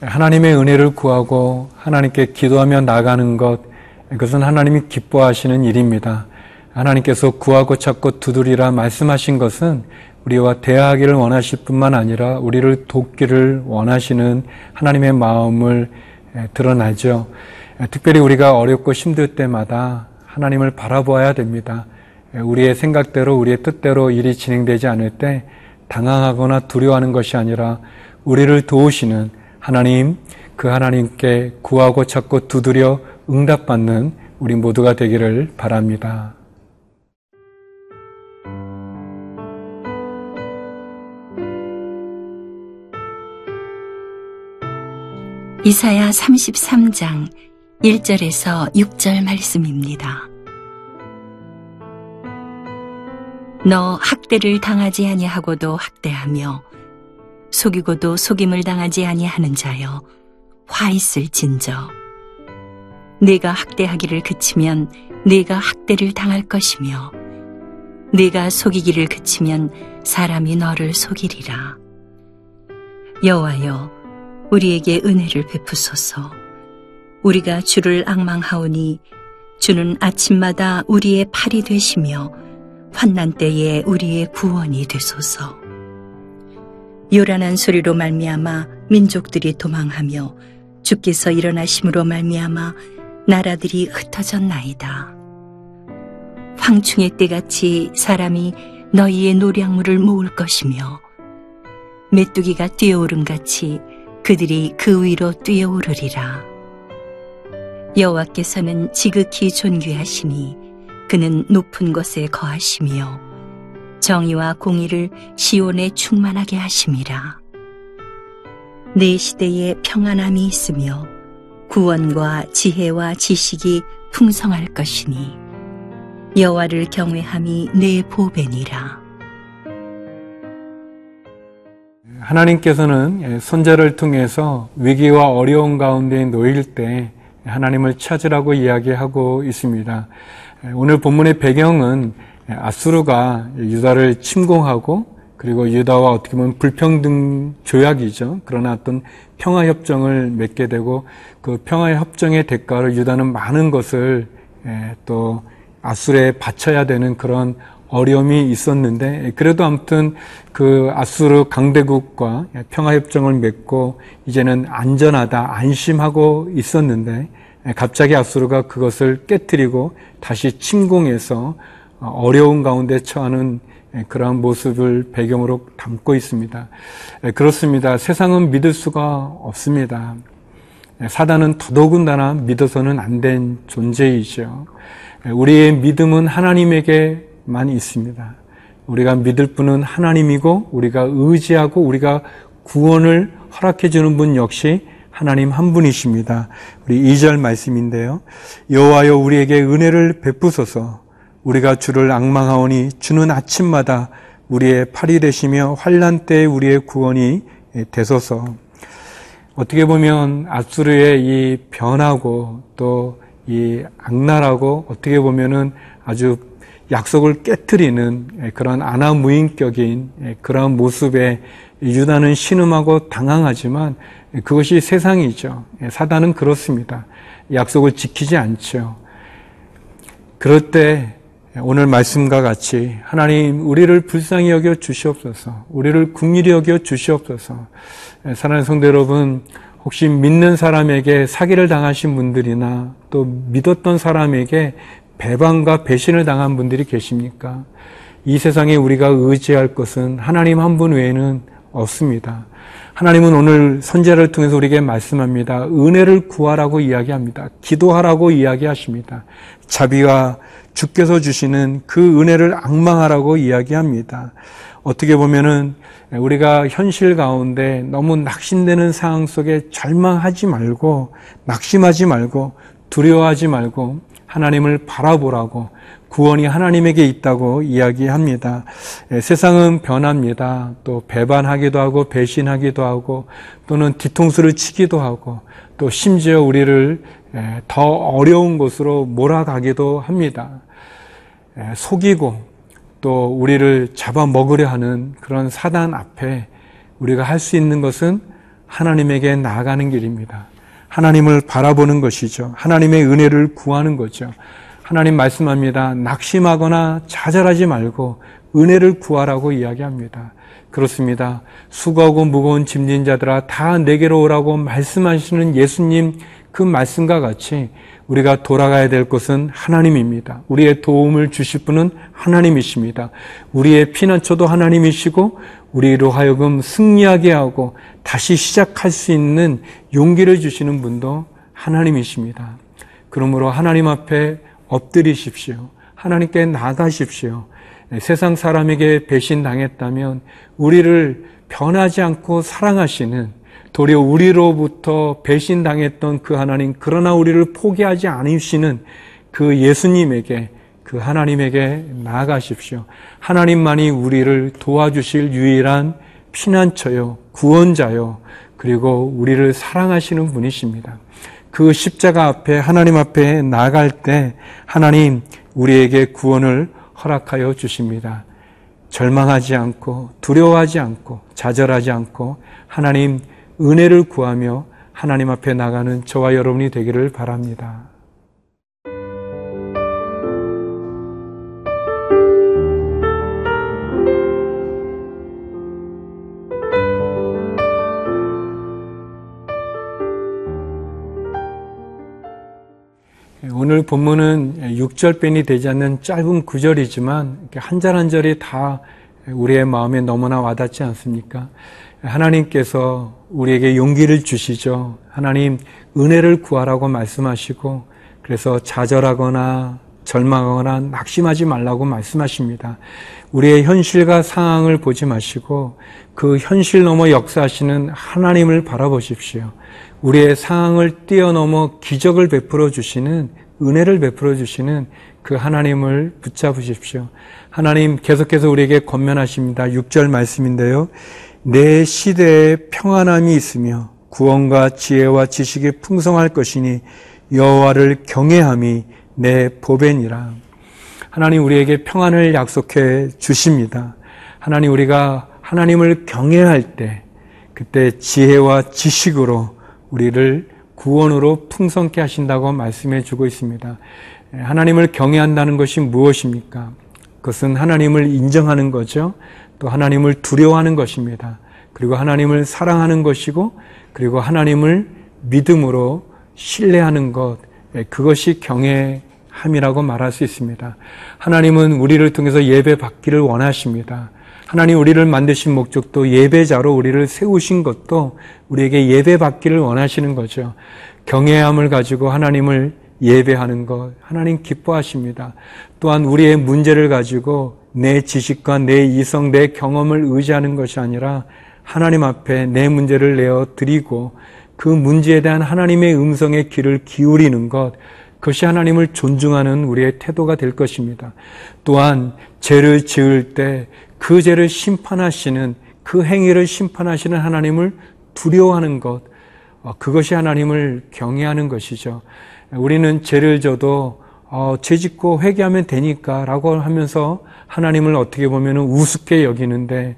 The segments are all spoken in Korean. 하나님의 은혜를 구하고 하나님께 기도하며 나가는 것, 그것은 하나님이 기뻐하시는 일입니다. 하나님께서 구하고 찾고 두드리라 말씀하신 것은 우리와 대화하기를 원하실 뿐만 아니라 우리를 돕기를 원하시는 하나님의 마음을 드러나죠. 특별히 우리가 어렵고 힘들 때마다 하나님을 바라보아야 됩니다. 우리의 생각대로 우리의 뜻대로 일이 진행되지 않을 때 당황하거나 두려워하는 것이 아니라 우리를 도우시는 하나님, 그 하나님께 구하고 찾고 두드려 응답받는 우리 모두가 되기를 바랍니다. 이사야 33장 1절에서 6절 말씀입니다. 너 학대를 당하지 아니하고도 학대하며 속이고도 속임을 당하지 아니하는 자여, 화 있을 진저. 네가 학대하기를 그치면 네가 학대를 당할 것이며, 네가 속이기를 그치면 사람이 너를 속이리라. 여호와여, 우리에게 은혜를 베푸소서. 우리가 주를 앙망하오니 주는 아침마다 우리의 팔이 되시며 환난 때에 우리의 구원이 되소서. 요란한 소리로 말미암아 민족들이 도망하며 주께서 일어나심으로 말미암아 나라들이 흩어졌나이다. 황충의 때같이 사람이 너희의 노량물을 모을 것이며 메뚜기가 뛰어오름같이 그들이 그 위로 뛰어오르리라. 여호와께서는 지극히 존귀하시니 그는 높은 곳에 거하시며 정의와 공의를 시온에 충만하게 하심이라. 내 시대에 평안함이 있으며 구원과 지혜와 지식이 풍성할 것이니 여호와를 경외함이 내 보배니라. 하나님께서는 손자를 통해서 위기와 어려움 가운데 놓일 때 하나님을 찾으라고 이야기하고 있습니다. 오늘 본문의 배경은 아수르가 유다를 침공하고 그리고 유다와 어떻게 보면 불평등 조약이죠. 그러나 어떤 평화협정을 맺게 되고 그 평화협정의 대가로 유다는 많은 것을 또 아수르에 바쳐야 되는 그런 어려움이 있었는데, 그래도 아무튼 그 아수르 강대국과 평화협정을 맺고 이제는 안전하다 안심하고 있었는데 갑자기 아수르가 그것을 깨뜨리고 다시 침공해서 어려운 가운데 처하는 그러한 모습을 배경으로 담고 있습니다. 그렇습니다. 세상은 믿을 수가 없습니다. 사단은 더더군다나 믿어서는 안 된 존재이죠. 우리의 믿음은 하나님에게만 있습니다. 우리가 믿을 분은 하나님이고 우리가 의지하고 우리가 구원을 허락해 주는 분 역시 하나님 한 분이십니다. 우리 2절 말씀인데요. 여호와여, 우리에게 은혜를 베푸소서. 우리가 주를 앙망하오니 주는 아침마다 우리의 팔이 되시며 환난 때에 우리의 구원이 되소서. 어떻게 보면 아수르의 이 변하고 또 이 악랄하고 어떻게 보면은 아주 약속을 깨트리는 그런 아나무인격인 그런 모습에 유다는 신음하고 당황하지만 그것이 세상이죠. 사단은 그렇습니다. 약속을 지키지 않죠. 그럴 때 오늘 말씀과 같이 하나님, 우리를 불쌍히 여겨 주시옵소서. 우리를 긍휼히 여겨 주시옵소서. 사랑하는 성도 여러분, 혹시 믿는 사람에게 사기를 당하신 분들이나 또 믿었던 사람에게 배반과 배신을 당한 분들이 계십니까? 이 세상에 우리가 의지할 것은 하나님 한 분 외에는 없습니다. 하나님은 오늘 선지자를 통해서 우리에게 말씀합니다. 은혜를 구하라고 이야기합니다. 기도하라고 이야기하십니다. 자비와 주께서 주시는 그 은혜를 앙망하라고 이야기합니다. 어떻게 보면은 우리가 현실 가운데 너무 낙심되는 상황 속에 절망하지 말고, 낙심하지 말고, 두려워하지 말고 하나님을 바라보라고, 구원이 하나님에게 있다고 이야기합니다. 세상은 변합니다. 또 배반하기도 하고 배신하기도 하고 또는 뒤통수를 치기도 하고 또 심지어 우리를 더 어려운 곳으로 몰아가기도 합니다. 속이고 또 우리를 잡아먹으려 하는 그런 사단 앞에 우리가 할 수 있는 것은 하나님에게 나아가는 길입니다. 하나님을 바라보는 것이죠. 하나님의 은혜를 구하는 거죠. 하나님 말씀합니다. 낙심하거나 좌절하지 말고 은혜를 구하라고 이야기합니다. 그렇습니다. 수고하고 무거운 짐진 자들아 다 내게로 오라고 말씀하시는 예수님 그 말씀과 같이 우리가 돌아가야 될 곳은 하나님입니다. 우리의 도움을 주실 분은 하나님이십니다. 우리의 피난처도 하나님이시고 우리로 하여금 승리하게 하고 다시 시작할 수 있는 용기를 주시는 분도 하나님이십니다. 그러므로 하나님 앞에 엎드리십시오. 하나님께 나아가십시오. 세상 사람에게 배신당했다면 우리를 변하지 않고 사랑하시는, 도리어 우리로부터 배신당했던 그 하나님, 그러나 우리를 포기하지 않으시는 그 예수님에게, 그 하나님에게 나아가십시오. 하나님만이 우리를 도와주실 유일한 피난처요, 구원자요, 그리고 우리를 사랑하시는 분이십니다. 그 십자가 앞에, 하나님 앞에 나아갈 때 하나님 우리에게 구원을 허락하여 주십니다. 절망하지 않고 두려워하지 않고 좌절하지 않고 하나님 은혜를 구하며 하나님 앞에 나가는 저와 여러분이 되기를 바랍니다. 오늘 본문은 6절편이 되지 않는 짧은 9절이지만 한 절 한 절이 다 우리의 마음에 너무나 와닿지 않습니까? 하나님께서 우리에게 용기를 주시죠. 하나님 은혜를 구하라고 말씀하시고 그래서 좌절하거나 절망하거나 낙심하지 말라고 말씀하십니다. 우리의 현실과 상황을 보지 마시고 그 현실 넘어 역사하시는 하나님을 바라보십시오. 우리의 상황을 뛰어넘어 기적을 베풀어 주시는, 은혜를 베풀어 주시는 그 하나님을 붙잡으십시오. 하나님 계속해서 우리에게 권면하십니다. 6절 말씀인데요. 내 시대에 평안함이 있으며 구원과 지혜와 지식이 풍성할 것이니 여호와를 경외함이 내 보배니라. 하나님 우리에게 평안을 약속해 주십니다. 하나님 우리가 하나님을 경외할 때 그때 지혜와 지식으로 우리를 구원으로 풍성케 하신다고 말씀해 주고 있습니다. 하나님을 경외한다는 것이 무엇입니까? 그것은 하나님을 인정하는 거죠. 또 하나님을 두려워하는 것입니다. 그리고 하나님을 사랑하는 것이고, 그리고 하나님을 믿음으로 신뢰하는 것, 그것이 경외함이라고 말할 수 있습니다. 하나님은 우리를 통해서 예배받기를 원하십니다. 하나님 우리를 만드신 목적도, 예배자로 우리를 세우신 것도 우리에게 예배받기를 원하시는 거죠. 경외함을 가지고 하나님을 예배하는 것, 하나님 기뻐하십니다. 또한 우리의 문제를 가지고 내 지식과 내 이성, 내 경험을 의지하는 것이 아니라 하나님 앞에 내 문제를 내어드리고 그 문제에 대한 하나님의 음성에 귀를 기울이는 것, 그것이 하나님을 존중하는 우리의 태도가 될 것입니다. 또한 죄를 지을 때 그 죄를 심판하시는, 그 행위를 심판하시는 하나님을 두려워하는 것, 그것이 하나님을 경외하는 것이죠. 우리는 죄를 져도 죄 짓고 회개하면 되니까 라고 하면서 하나님을 어떻게 보면 우습게 여기는데,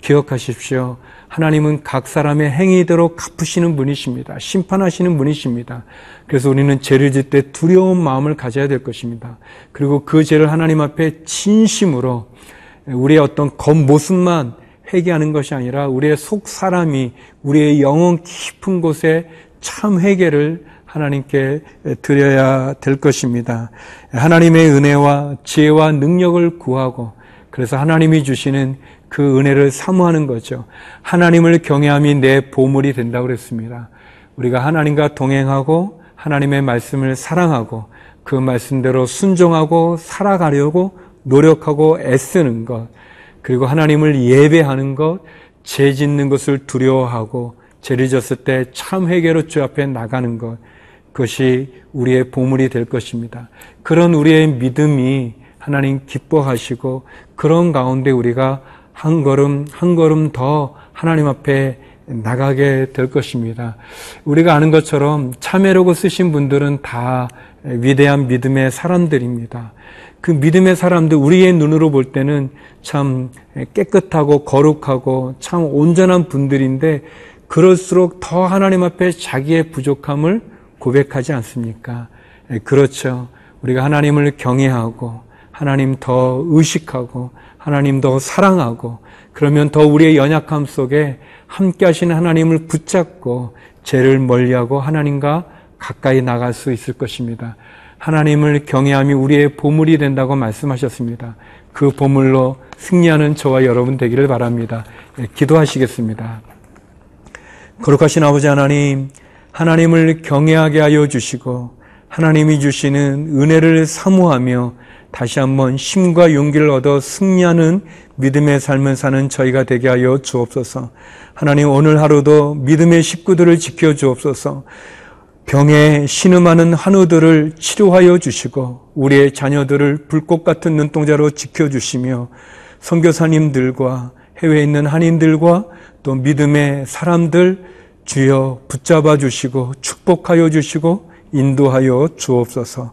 기억하십시오. 하나님은 각 사람의 행위대로 갚으시는 분이십니다. 심판하시는 분이십니다. 그래서 우리는 죄를 질 때 두려운 마음을 가져야 될 것입니다. 그리고 그 죄를 하나님 앞에 진심으로, 우리의 어떤 겉모습만 회개하는 것이 아니라 우리의 속사람이, 우리의 영혼 깊은 곳에 참 회개를 하나님께 드려야 될 것입니다. 하나님의 은혜와 지혜와 능력을 구하고, 그래서 하나님이 주시는 그 은혜를 사모하는 거죠. 하나님을 경외함이 내 보물이 된다고 그랬습니다. 우리가 하나님과 동행하고 하나님의 말씀을 사랑하고 그 말씀대로 순종하고 살아가려고 노력하고 애쓰는 것, 그리고 하나님을 예배하는 것, 죄 짓는 것을 두려워하고 죄를 졌을 때 참 회개로 주 앞에 나가는 것, 그것이 우리의 보물이 될 것입니다. 그런 우리의 믿음이 하나님 기뻐하시고 그런 가운데 우리가 한 걸음 한 걸음 더 하나님 앞에 나가게 될 것입니다. 우리가 아는 것처럼 참회라고 쓰신 분들은 다 위대한 믿음의 사람들입니다. 그 믿음의 사람들, 우리의 눈으로 볼 때는 참 깨끗하고 거룩하고 참 온전한 분들인데, 그럴수록 더 하나님 앞에 자기의 부족함을 고백하지 않습니까? 그렇죠. 우리가 하나님을 경외하고 하나님 더 의식하고 하나님 더 사랑하고, 그러면 더 우리의 연약함 속에 함께 하시는 하나님을 붙잡고 죄를 멀리하고 하나님과 가까이 나갈 수 있을 것입니다. 하나님을 경외함이 우리의 보물이 된다고 말씀하셨습니다. 그 보물로 승리하는 저와 여러분 되기를 바랍니다. 기도하시겠습니다. 거룩하신 아버지 하나님, 하나님을 경외하게 하여 주시고 하나님이 주시는 은혜를 사모하며 다시 한번 힘과 용기를 얻어 승리하는 믿음의 삶을 사는 저희가 되게 하여 주옵소서. 하나님, 오늘 하루도 믿음의 식구들을 지켜 주옵소서. 병에 신음하는 환우들을 치료하여 주시고 우리의 자녀들을 불꽃 같은 눈동자로 지켜주시며, 선교사님들과 해외에 있는 한인들과 또 믿음의 사람들 주여 붙잡아 주시고 축복하여 주시고 인도하여 주옵소서.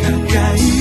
가까이